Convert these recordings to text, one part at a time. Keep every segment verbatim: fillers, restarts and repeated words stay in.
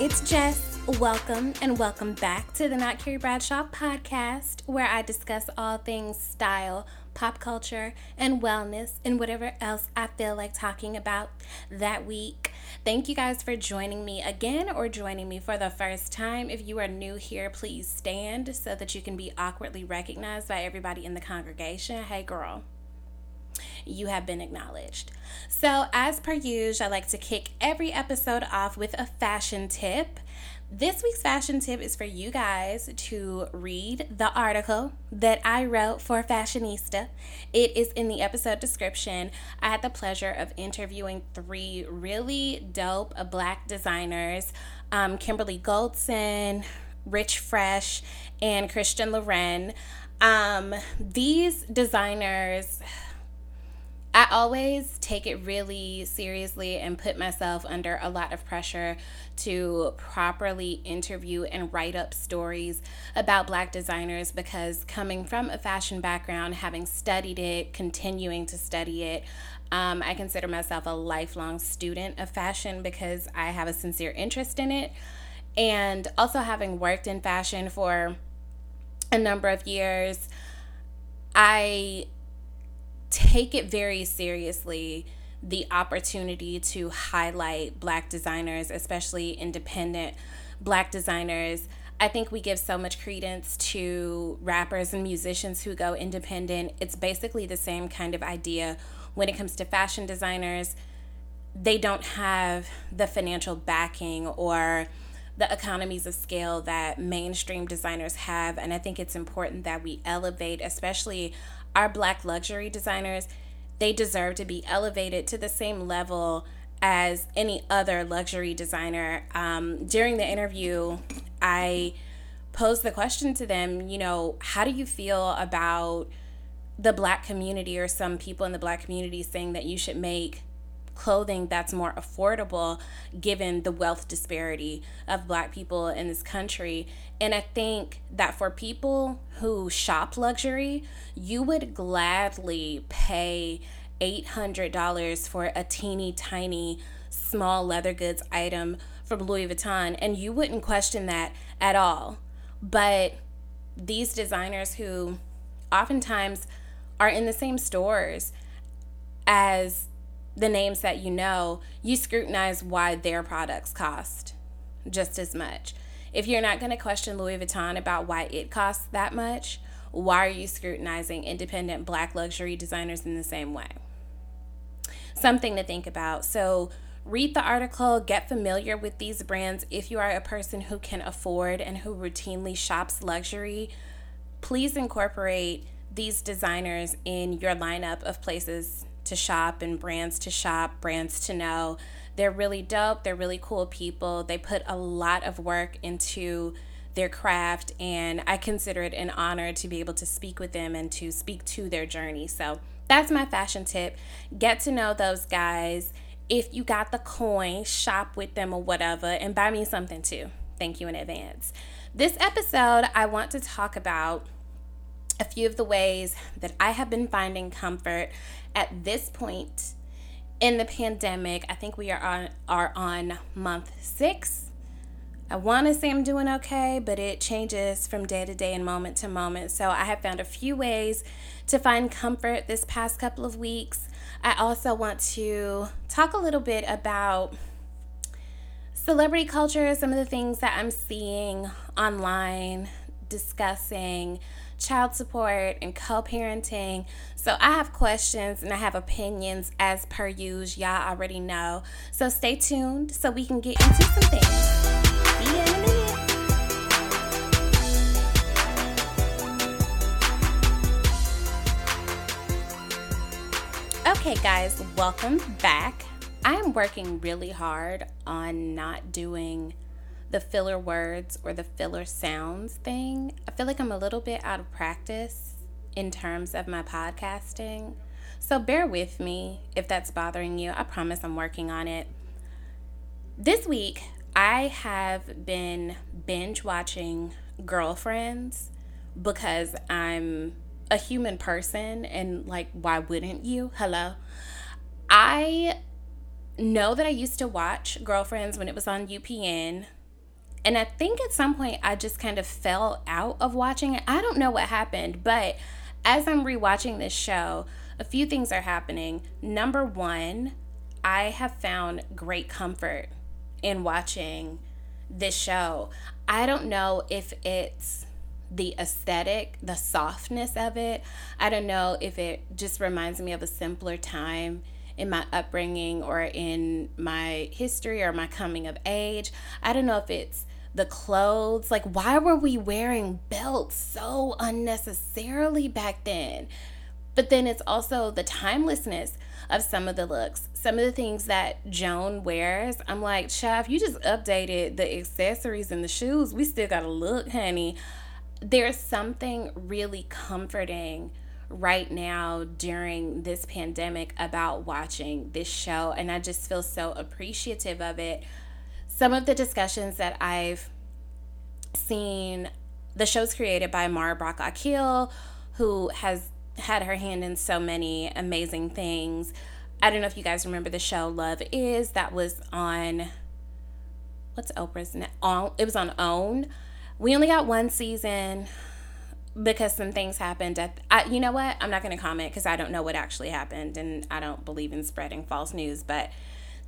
It's Jess. Welcome and welcome back to the Not Carrie Bradshaw podcast, where I discuss all things style, pop culture, and wellness, and whatever else I feel like talking about that week. Thank you guys for joining me again or joining me for the first time. If you are new here, please stand so that you can be awkwardly recognized by everybody in the congregation. Hey, girl. You have been acknowledged. So, as per usual, I like to kick every episode off with a fashion tip. This week's fashion tip is for you guys to read the article that I wrote for Fashionista. It is in the episode description. I had the pleasure of interviewing three really dope Black designers, um, Kimberly Goldson, Rich Fresh, and Christian Loren. Um, these designers... I always take it really seriously and put myself under a lot of pressure to properly interview and write up stories about Black designers, because coming from a fashion background, having studied it, continuing to study it, um, I consider myself a lifelong student of fashion because I have a sincere interest in it. And also having worked in fashion for a number of years, I... take it very seriously, the opportunity to highlight Black designers, especially independent Black designers. I think we give so much credence to rappers and musicians who go independent. It's basically the same kind of idea when it comes to fashion designers. They don't have the financial backing or the economies of scale that mainstream designers have, and I think it's important that we elevate, especially our Black luxury designers. They deserve to be elevated to the same level as any other luxury designer. Um, during the interview, I posed the question to them, you know, how do you feel about the Black community or some people in the Black community saying that you should make clothing that's more affordable given the wealth disparity of Black people in this country? And I think that for people who shop luxury, you would gladly pay eight hundred dollars for a teeny tiny small leather goods item from Louis Vuitton, and you wouldn't question that at all. But these designers, who oftentimes are in the same stores as the names that you know, you scrutinize why their products cost just as much. If you're not going to question Louis Vuitton about why it costs that much, why are you scrutinizing independent Black luxury designers in the same way? Something to think about. So read the article, get familiar with these brands. If you are a person who can afford and who routinely shops luxury, please incorporate these designers in your lineup of places to shop and brands to shop, brands to know. They're really dope. They're really cool people. They put a lot of work into their craft, and I consider it an honor to be able to speak with them and to speak to their journey. So that's my fashion tip. Get to know those guys. If you got the coin, shop with them or whatever, and buy me something too. Thank you in advance. This episode, I want to talk about a few of the ways that I have been finding comfort at this point in the pandemic. I think we are on are on month six. I want to say I'm doing okay, but it changes from day to day and moment to moment. So I have found a few ways to find comfort this past couple of weeks. I also want to talk a little bit about celebrity culture, some of the things that I'm seeing online, discussing child support and co-parenting. So I have questions and I have opinions as per usual. Y'all already know. So stay tuned so we can get into some things. See you in a minute. Okay, guys, welcome back. I'm working really hard on not doing the filler words or the filler sounds thing. I feel like I'm a little bit out of practice in terms of my podcasting. So bear with me if that's bothering you. I promise I'm working on it. This week, I have been binge watching Girlfriends because I'm a human person, and like, why wouldn't you? Hello. I know that I used to watch Girlfriends when it was on U P N. And I think at some point I just kind of fell out of watching it. I don't know what happened, but as I'm rewatching this show, a few things are happening. Number one, I have found great comfort in watching this show. I don't know if it's the aesthetic, the softness of it. I don't know if it just reminds me of a simpler time in my upbringing or in my history or my coming of age. I don't know if it's the clothes. Like, why were we wearing belts so unnecessarily back then? But then it's also the timelessness of some of the looks. Some of the things that Joan wears, I'm like, Chef, you just updated the accessories and the shoes. We still got to look, honey. There's something really comforting right now during this pandemic about watching this show, and I just feel so appreciative of it. Some of the discussions that I've seen, the show's created by Mara Brock Akil, who has had her hand in so many amazing things. I don't know if you guys remember the show Love Is. That was on, what's Oprah's name? It was on OWN. We only got one season because some things happened. At, I, you know what? I'm not going to comment because I don't know what actually happened, and I don't believe in spreading false news. But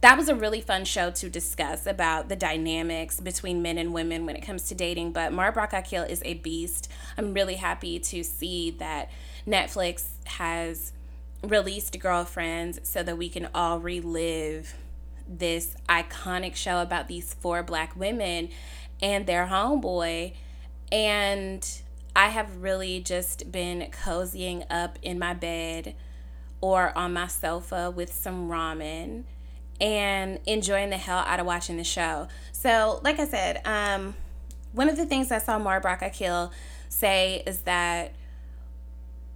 that was a really fun show to discuss about the dynamics between men and women when it comes to dating. But Mara Brock Akil is a beast. I'm really happy to see that Netflix has released Girlfriends so that we can all relive this iconic show about these four Black women and their homeboy. And I have really just been cozying up in my bed or on my sofa with some ramen and enjoying the hell out of watching the show. So, like I said, um, one of the things I saw Mara Brock Akil say is that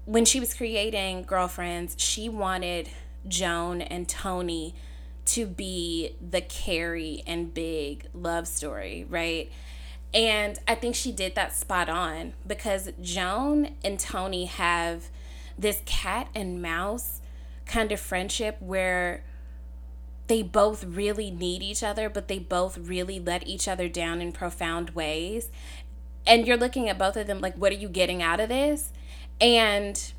when she was creating Girlfriends, she wanted Joan and Tony to be the Carrie and Big love story, right? And I think she did that spot on, because Joan and Tony have this cat and mouse kind of friendship where they both really need each other, but they both really let each other down in profound ways. And you're looking at both of them like, what are you getting out of this? And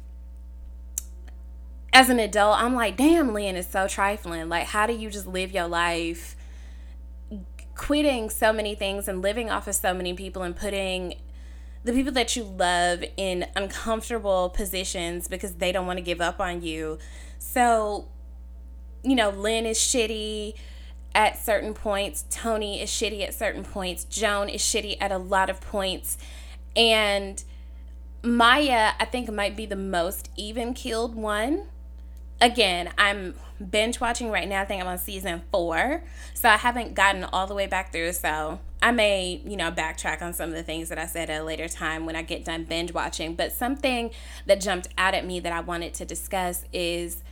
as an adult, I'm like, damn, Lynn is so trifling. Like, how do you just live your life quitting so many things and living off of so many people and putting the people that you love in uncomfortable positions because they don't want to give up on you? So, you know, Lynn is shitty at certain points. Tony is shitty at certain points. Joan is shitty at a lot of points. And Maya, I think, might be the most even-keeled one. Again, I'm binge-watching right now. I think I'm on season four. So I haven't gotten all the way back through. So I may, you know, backtrack on some of the things that I said at a later time when I get done binge-watching. But something that jumped out at me that I wanted to discuss is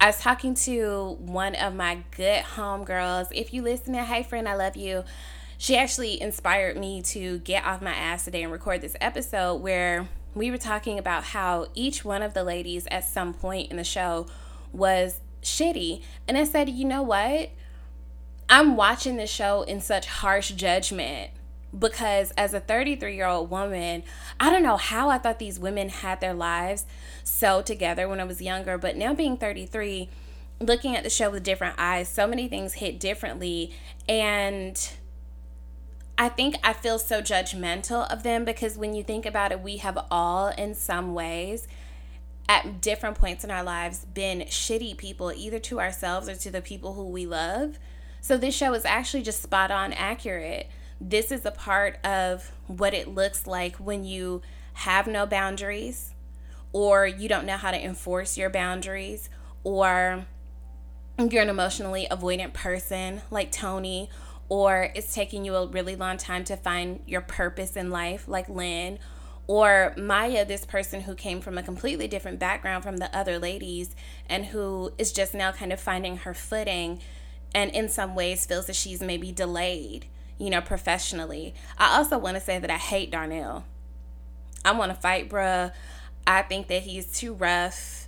I was talking to one of my good homegirls. If you listening, hey, friend, I love you. She actually inspired me to get off my ass today and record this episode, where we were talking about how each one of the ladies at some point in the show was shitty. And I said, you know what? I'm watching this show in such harsh judgment because as a thirty-three-year-old woman, I don't know how I thought these women had their lives so together when I was younger. But now being thirty-three, looking at the show with different eyes, so many things hit differently. And I think I feel so judgmental of them because when you think about it, we have all in some ways at different points in our lives been shitty people, either to ourselves or to the people who we love. So this show is actually just spot on accurate. This is a part of what it looks like when you have no boundaries, or you don't know how to enforce your boundaries, or you're an emotionally avoidant person like Tony, or it's taking you a really long time to find your purpose in life, like Lynn, or Maya, this person who came from a completely different background from the other ladies and who is just now kind of finding her footing and in some ways feels that she's maybe delayed, you know, professionally. I also want to say that I hate Darnell. I want to fight, bruh. I think that he's too rough.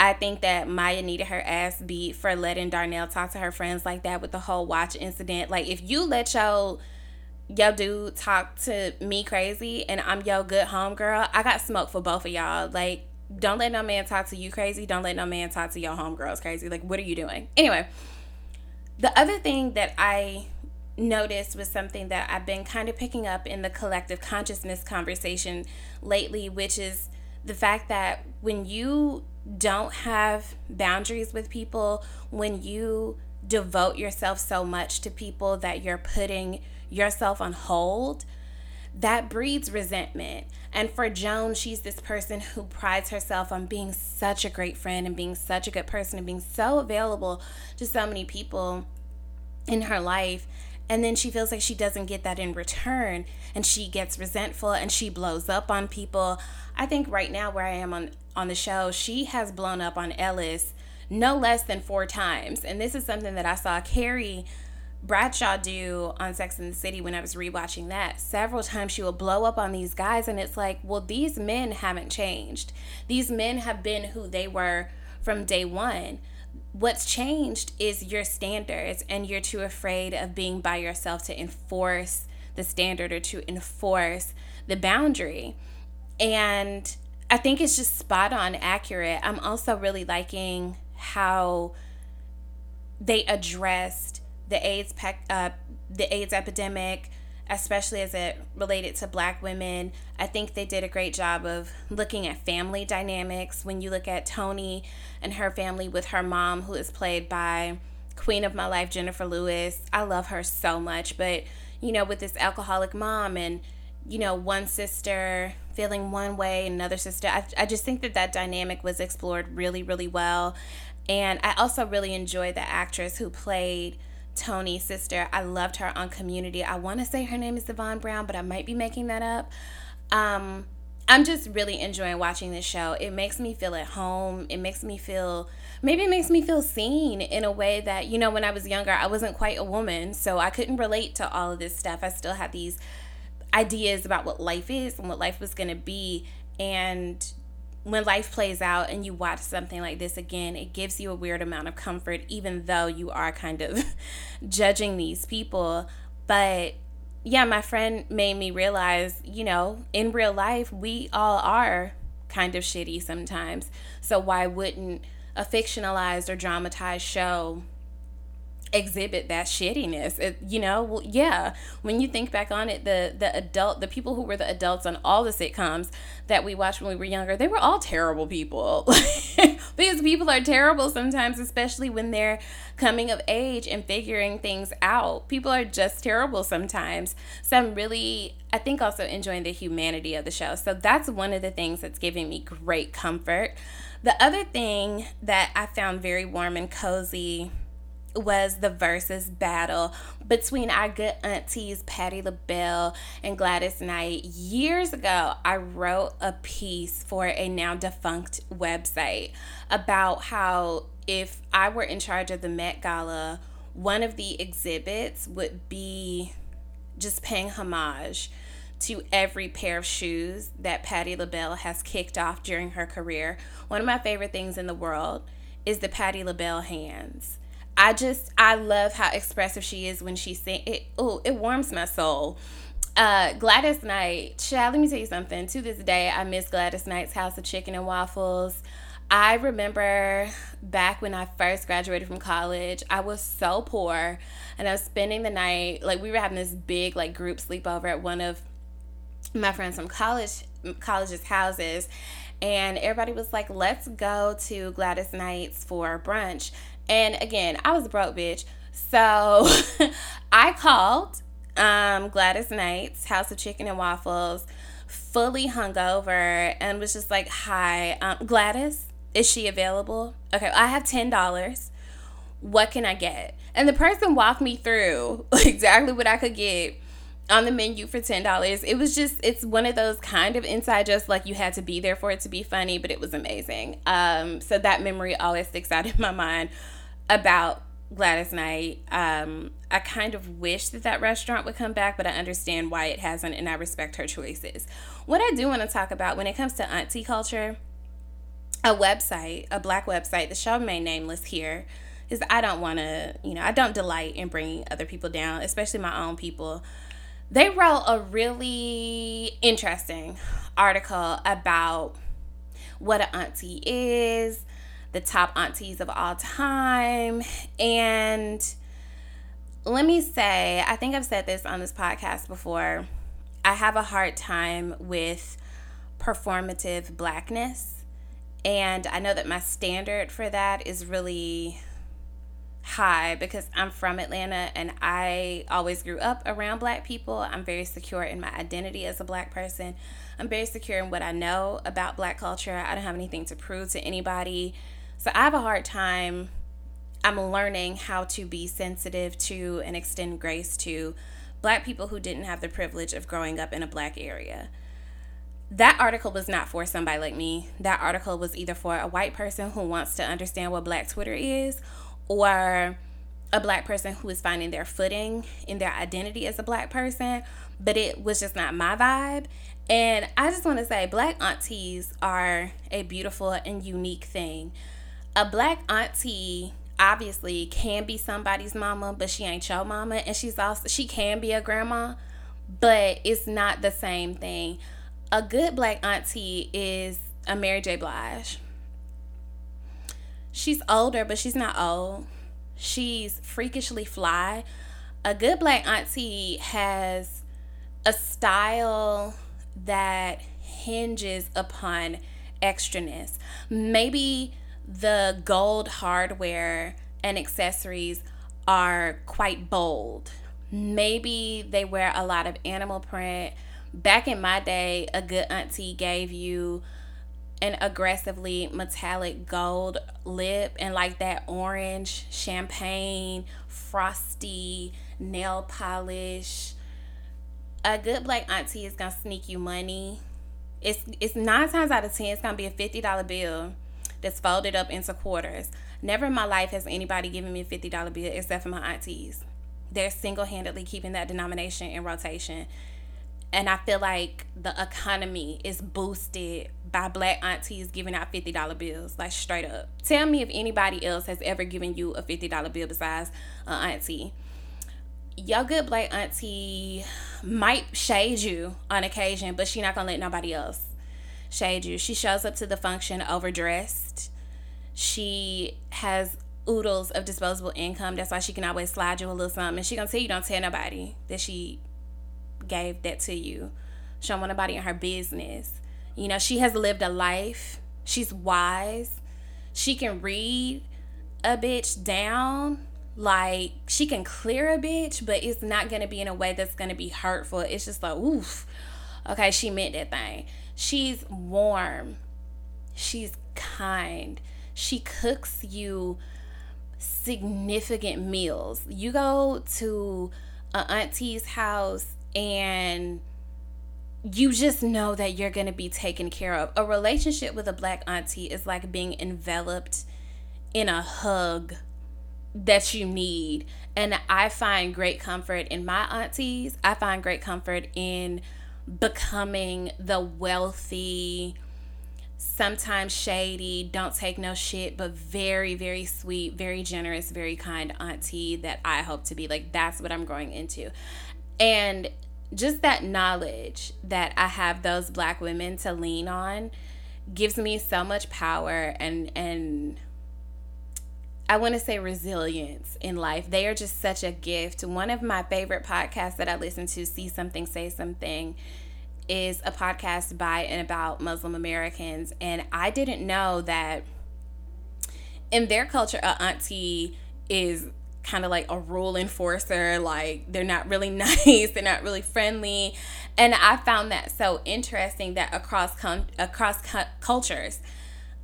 I think that Maya needed her ass beat for letting Darnell talk to her friends like that with the whole watch incident. Like, if you let your yo dude talked to me crazy and I'm yo good homegirl, I got smoke for both of y'all. Like, don't let no man talk to you crazy. Don't let no man talk to your homegirls crazy. Like, what are you doing? Anyway, the other thing that I noticed was something that I've been kind of picking up in the collective consciousness conversation lately, which is the fact that when you don't have boundaries with people, when you devote yourself so much to people that you're putting yourself on hold, that breeds resentment. And for Joan, she's this person who prides herself on being such a great friend and being such a good person and being so available to so many people in her life. And then she feels like she doesn't get that in return, and she gets resentful and she blows up on people. I think right now where I am on, on the show, she has blown up on Ellis no less than four times. And this is something that I saw Carrie Bradshaw do on Sex and the City when I was rewatching that. Several times she will blow up on these guys, and it's like, well, these men haven't changed. These men have been who they were from day one. What's changed is your standards, and you're too afraid of being by yourself to enforce the standard or to enforce the boundary. And I think it's just spot on accurate. I'm also really liking how they addressed the AIDS pe- uh, the AIDS epidemic, especially as it related to Black women. I think they did a great job of looking at family dynamics. When you look at Toni and her family with her mom, who is played by Queen of My Life, Jennifer Lewis. I love her so much. But, you know, with this alcoholic mom and, you know, one sister feeling one way, another sister. I, I just think that that dynamic was explored really, really well. And I also really enjoyed the actress who played Toni's sister. I loved her on Community. I want to say her name is Yvonne Brown, but I might be making that up. Um, I'm just really enjoying watching this show. It makes me feel at home. It makes me feel, maybe it makes me feel seen in a way that, you know, when I was younger, I wasn't quite a woman, so I couldn't relate to all of this stuff. I still had these ideas about what life is and what life was going to be. And when life plays out and you watch something like this again, it gives you a weird amount of comfort, even though you are kind of judging these people. But yeah, my friend made me realize, you know, in real life, we all are kind of shitty sometimes. So why wouldn't a fictionalized or dramatized show exhibit that shittiness? It, you know, well, yeah, when you think back on it, the the adult, the people who were the adults on all the sitcoms that we watched when we were younger, they were all terrible people. Because people are terrible sometimes, especially when they're coming of age and figuring things out. People are just terrible sometimes. So I'm really, I think, also enjoying the humanity of the show. So that's one of the things that's giving me great comfort. The other thing that I found very warm and cozy was the versus battle between our good aunties Patti LaBelle and Gladys Knight. Years ago, I wrote a piece for a now defunct website about how if I were in charge of the Met Gala, one of the exhibits would be just paying homage to every pair of shoes that Patti LaBelle has kicked off during her career. One of my favorite things in the world is the Patti LaBelle hands. I just, I love how expressive she is when she sings. It, oh, it warms my soul. Uh, Gladys Knight, child, let me tell you something. To this day, I miss Gladys Knight's House of Chicken and Waffles. I remember back when I first graduated from college, I was so poor, and I was spending the night, like, we were having this big, like, group sleepover at one of my friends from college, college's houses, and everybody was like, let's go to Gladys Knight's for brunch. And again, I was a broke bitch. So I called um, Gladys Knight's House of Chicken and Waffles fully hungover and was just like, hi, um, Gladys, is she available? Okay, I have ten dollars. What can I get? And the person walked me through exactly what I could get on the menu for ten dollars. It was just, it's one of those kind of inside jokes, like you had to be there for it to be funny, but it was amazing. Um, so that memory always sticks out in my mind about Gladys Knight. Um, I kind of wish that that restaurant would come back, but I understand why it hasn't, and I respect her choices. What I do want to talk about when it comes to auntie culture, a website, a Black website, the show may nameless here, is I don't want to, you know, I don't delight in bringing other people down, especially my own people. They wrote a really interesting article about what an auntie is, the top aunties of all time. And let me say, I think I've said this on this podcast before, I have a hard time with performative blackness. And I know that my standard for that is really high because I'm from Atlanta and I always grew up around black people. I'm very secure in my identity as a black person. I'm very secure in what I know about black culture. I don't have anything to prove to anybody. So I have a hard time. I'm learning how to be sensitive to and extend grace to black people who didn't have the privilege of growing up in a black area. That article was not for somebody like me. That article was either for a white person who wants to understand what black Twitter is, or a black person who is finding their footing in their identity as a black person, but it was just not my vibe. And I just want to say, black aunties are a beautiful and unique thing. A black auntie obviously can be somebody's mama, but she ain't your mama, and she's also, she can be a grandma, but it's not the same thing. A good black auntie is a Mary J. Blige. She's older, but she's not old. She's freakishly fly. A good black auntie has a style that hinges upon extraness. Maybe the gold hardware and accessories are quite bold. Maybe they wear a lot of animal print. Back in my day, a good auntie gave you an aggressively metallic gold lip and like that orange champagne frosty nail polish. A good black auntie is gonna sneak you money. It's it's nine times out of ten it's gonna be a fifty dollar bill that's folded up into quarters. Never in my life has anybody given me a fifty dollar bill except for my aunties. They're single-handedly keeping that denomination in rotation. And I feel like the economy is boosted by black aunties giving out fifty dollar bills, like straight up. Tell me if anybody else has ever given you a fifty dollar bill besides an auntie. Your good black auntie might shade you on occasion, but she not going to let nobody else shade you. She shows up to the function overdressed. She has oodles of disposable income. That's why she can always slide you a little something. And she going to tell you, don't tell nobody that she gave that to you. She don't want nobody in her business. You know, she has lived a life. She's wise. She can read a bitch down. Like, she can clear a bitch, but it's not going to be in a way that's going to be hurtful. It's just like, oof. Okay, she meant that thing. She's warm. She's kind. She cooks you significant meals. You go to an auntie's house and you just know that you're going to be taken care of. A relationship with a black auntie is like being enveloped in a hug that you need. And I find great comfort in my aunties. I find great comfort in becoming the wealthy, sometimes shady, don't take no shit, but very, very sweet, very generous, very kind auntie that I hope to be. Like, that's what I'm growing into. And just that knowledge that I have those black women to lean on gives me so much power and and I want to say resilience in life. They are just such a gift. One of my favorite podcasts that I listen to, See Something, Say Something, is a podcast by and about Muslim Americans. And I didn't know that in their culture, an auntie is kind of like a rule enforcer. Like, they're not really nice, they're not really friendly. And I found that so interesting that across com- across cu- cultures,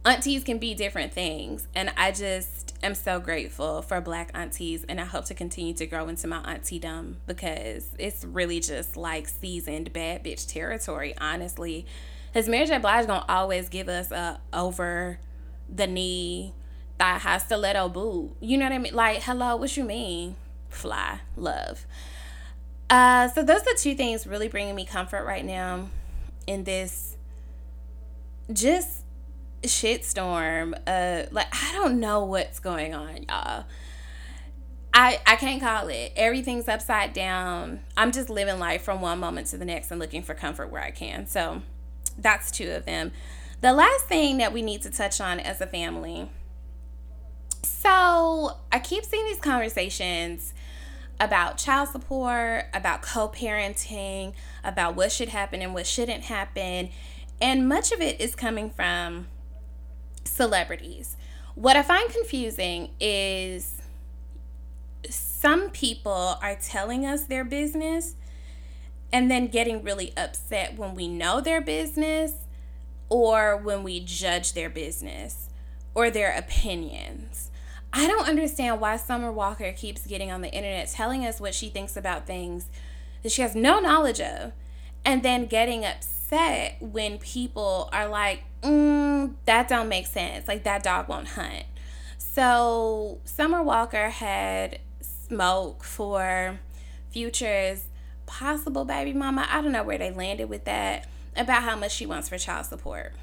aunties can be different things. And I just am so grateful for black aunties, and I hope to continue to grow into my auntiedom, because it's really just like seasoned bad bitch territory, honestly. Because Mary J. Blige gonna always give us a over the knee thigh high stiletto boot. You know what I mean? Like, hello, what you mean? Fly, love. Uh, so those are two things really bringing me comfort right now in this just shitstorm. Uh, like, I don't know what's going on, y'all. I, I can't call it. Everything's upside down. I'm just living life from one moment to the next and looking for comfort where I can. So that's two of them. The last thing that we need to touch on as a family. So I keep seeing these conversations about child support, about co-parenting, about what should happen and what shouldn't happen. And much of it is coming from celebrities. What I find confusing is some people are telling us their business and then getting really upset when we know their business or when we judge their business or their opinions. I don't understand why Summer Walker keeps getting on the internet telling us what she thinks about things that she has no knowledge of and then getting upset when people are like, mm, that don't make sense. Like, that dog won't hunt. So Summer Walker had smoke for Future's possible baby mama. I don't know where they landed with that, about how much she wants for child support.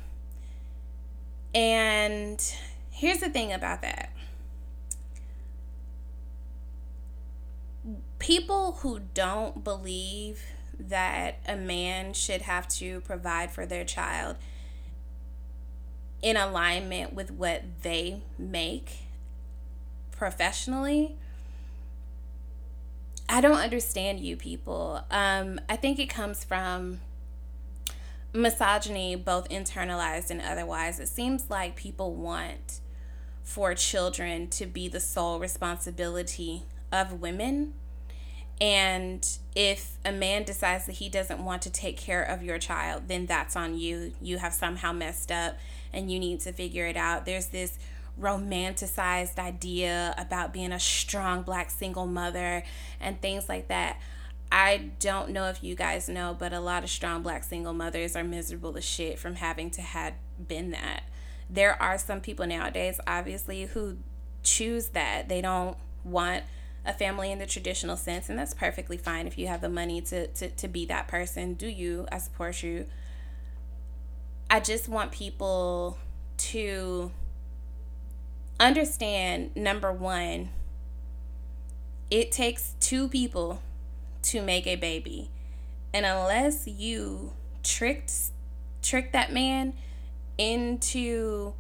And here's the thing about that. People who don't believe that a man should have to provide for their child in alignment with what they make professionally, I don't understand you people. Um, I think it comes from misogyny, both internalized and otherwise. It seems like people want for children to be the sole responsibility of women. And if a man decides that he doesn't want to take care of your child, then that's on you. You have somehow messed up and you need to figure it out. There's this romanticized idea about being a strong Black single mother and things like that. I don't know if you guys know, but a lot of strong Black single mothers are miserable as shit from having to have been that. There are some people nowadays, obviously, who choose that. They don't want a family in the traditional sense, and that's perfectly fine. If you have the money to, to, to be that person, do you? I support you. I just want people to understand, number one, it takes two people to make a baby. And unless you tricked, tricked that man into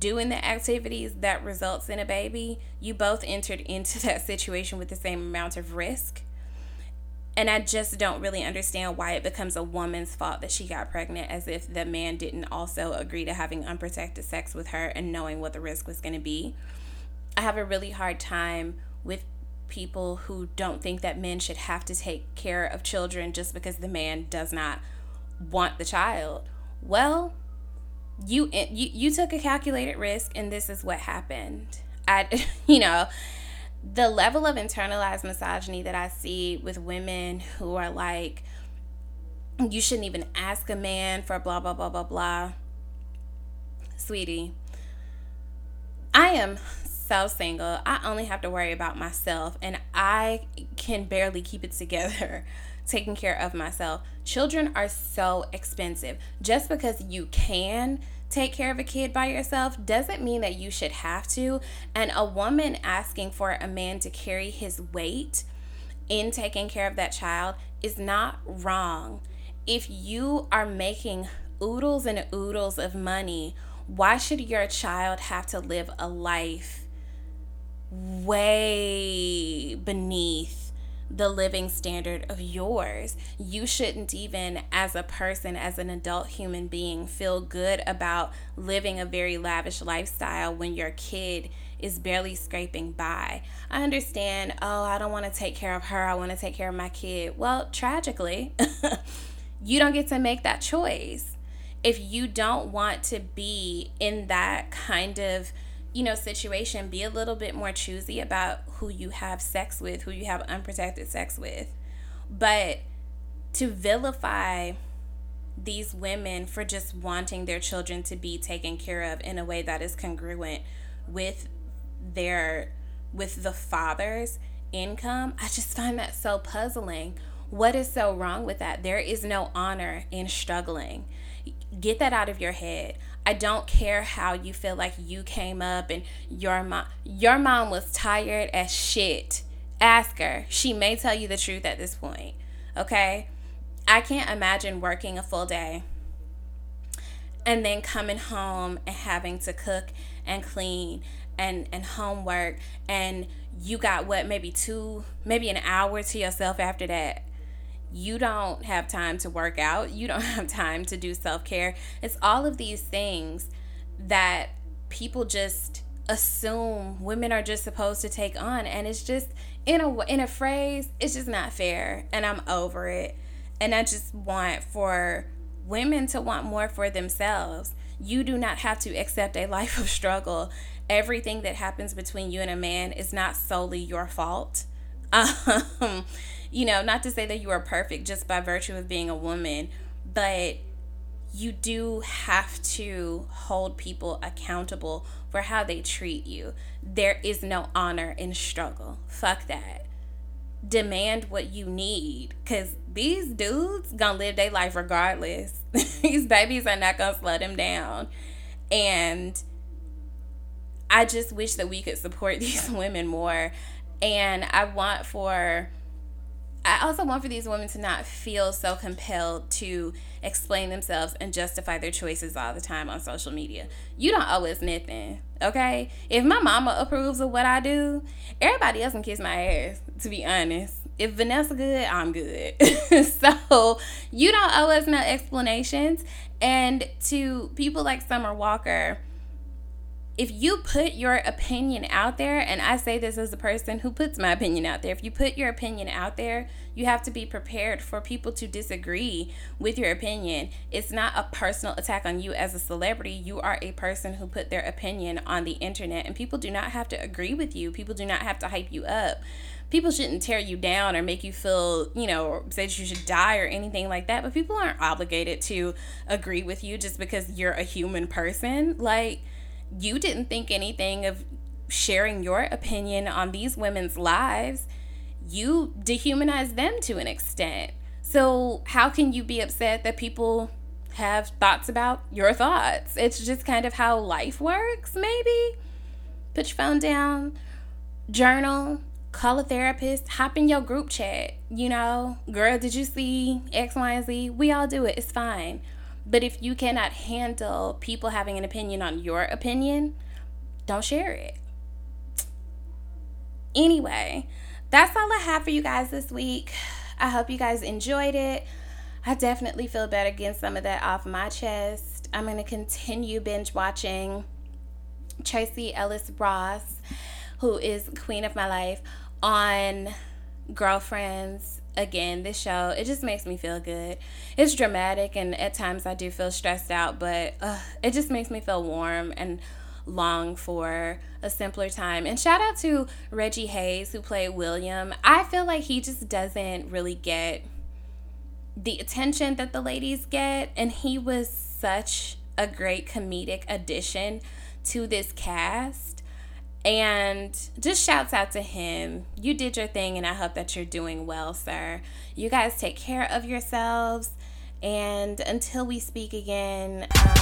doing the activities that results in a baby, you both entered into that situation with the same amount of risk. And I just don't really understand why it becomes a woman's fault that she got pregnant, as if the man didn't also agree to having unprotected sex with her and knowing what the risk was going to be. I have a really hard time with people who don't think that men should have to take care of children just because the man does not want the child. Well, You, you you took a calculated risk, and this is what happened. I, you know, the level of internalized misogyny that I see with women who are like, you shouldn't even ask a man for blah, blah, blah, blah, blah. Sweetie, I am so single. I only have to worry about myself, and I can barely keep it together taking care of myself. Children are so expensive. Just because you can take care of a kid by yourself doesn't mean that you should have to. And a woman asking for a man to carry his weight in taking care of that child is not wrong. If you are making oodles and oodles of money, why should your child have to live a life way beneath the living standard of yours? You shouldn't even, as a person, as an adult human being, feel good about living a very lavish lifestyle when your kid is barely scraping by. I understand, oh, I don't want to take care of her, I want to take care of my kid. Well, tragically, you don't get to make that choice. If you don't want to be in that kind of, you know, situation, be a little bit more choosy about who you have sex with, who you have unprotected sex with. But to vilify these women for just wanting their children to be taken care of in a way that is congruent with their, with the father's income, I just find that so puzzling. What is so wrong with that? There is no honor in struggling. Get that out of your head. I don't care how you feel like you came up and your mom, your mom was tired as shit. Ask her. She may tell you the truth at this point. Okay? I can't imagine working a full day and then coming home and having to cook and clean and, and homework, and you got what, maybe two, maybe an hour to yourself after that. You don't have time to work out. You don't have time to do self-care. It's all of these things that people just assume women are just supposed to take on, and it's just, in a in a phrase, it's just not fair, and I'm over it. And I just want for women to want more for themselves. You do not have to accept a life of struggle. Everything that happens between you and a man is not solely your fault. Um, you know, not to say that you are perfect just by virtue of being a woman, but you do have to hold people accountable for how they treat you. There is no honor in struggle. Fuck that. Demand what you need, because these dudes gonna live their life regardless. These babies are not gonna slow them down. And I just wish that we could support these women more. And I want for I also want for these women to not feel so compelled to explain themselves and justify their choices all the time on social media. You don't owe us nothing, okay? If my mama approves of what I do, everybody else can kiss my ass, to be honest. If Vanessa good, I'm good. So you don't owe us no explanations. And to people like Summer Walker, if you put your opinion out there, and I say this as a person who puts my opinion out there, if you put your opinion out there, you have to be prepared for people to disagree with your opinion. It's not a personal attack on you as a celebrity. You are a person who put their opinion on the internet, and people do not have to agree with you. People do not have to hype you up. People shouldn't tear you down or make you feel, you know, or say that you should die or anything like that. But people aren't obligated to agree with you just because you're a human person. Like, you didn't think anything of sharing your opinion on these women's lives. You dehumanized them to an extent. So how can you be upset that people have thoughts about your thoughts? It's just kind of how life works, maybe. Put your phone down, journal, call a therapist, hop in your group chat. You know, girl, did you see X, Y, and Z? We all do it. It's fine. But if you cannot handle people having an opinion on your opinion, don't share it. Anyway, that's all I have for you guys this week. I hope you guys enjoyed it. I definitely feel better getting some of that off my chest. I'm going to continue binge watching Tracy Ellis Ross, who is queen of my life, on Girlfriends. Again, this show, it just makes me feel good. It's dramatic, and at times I do feel stressed out, but uh, it just makes me feel warm and long for a simpler time. And shout out to Reggie Hayes, who played William. I feel like he just doesn't really get the attention that the ladies get, and he was such a great comedic addition to this cast. And just shouts out to him. You did your thing, and I hope that you're doing well, sir. You guys take care of yourselves. And until we speak again, um,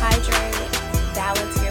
hydrate, balance your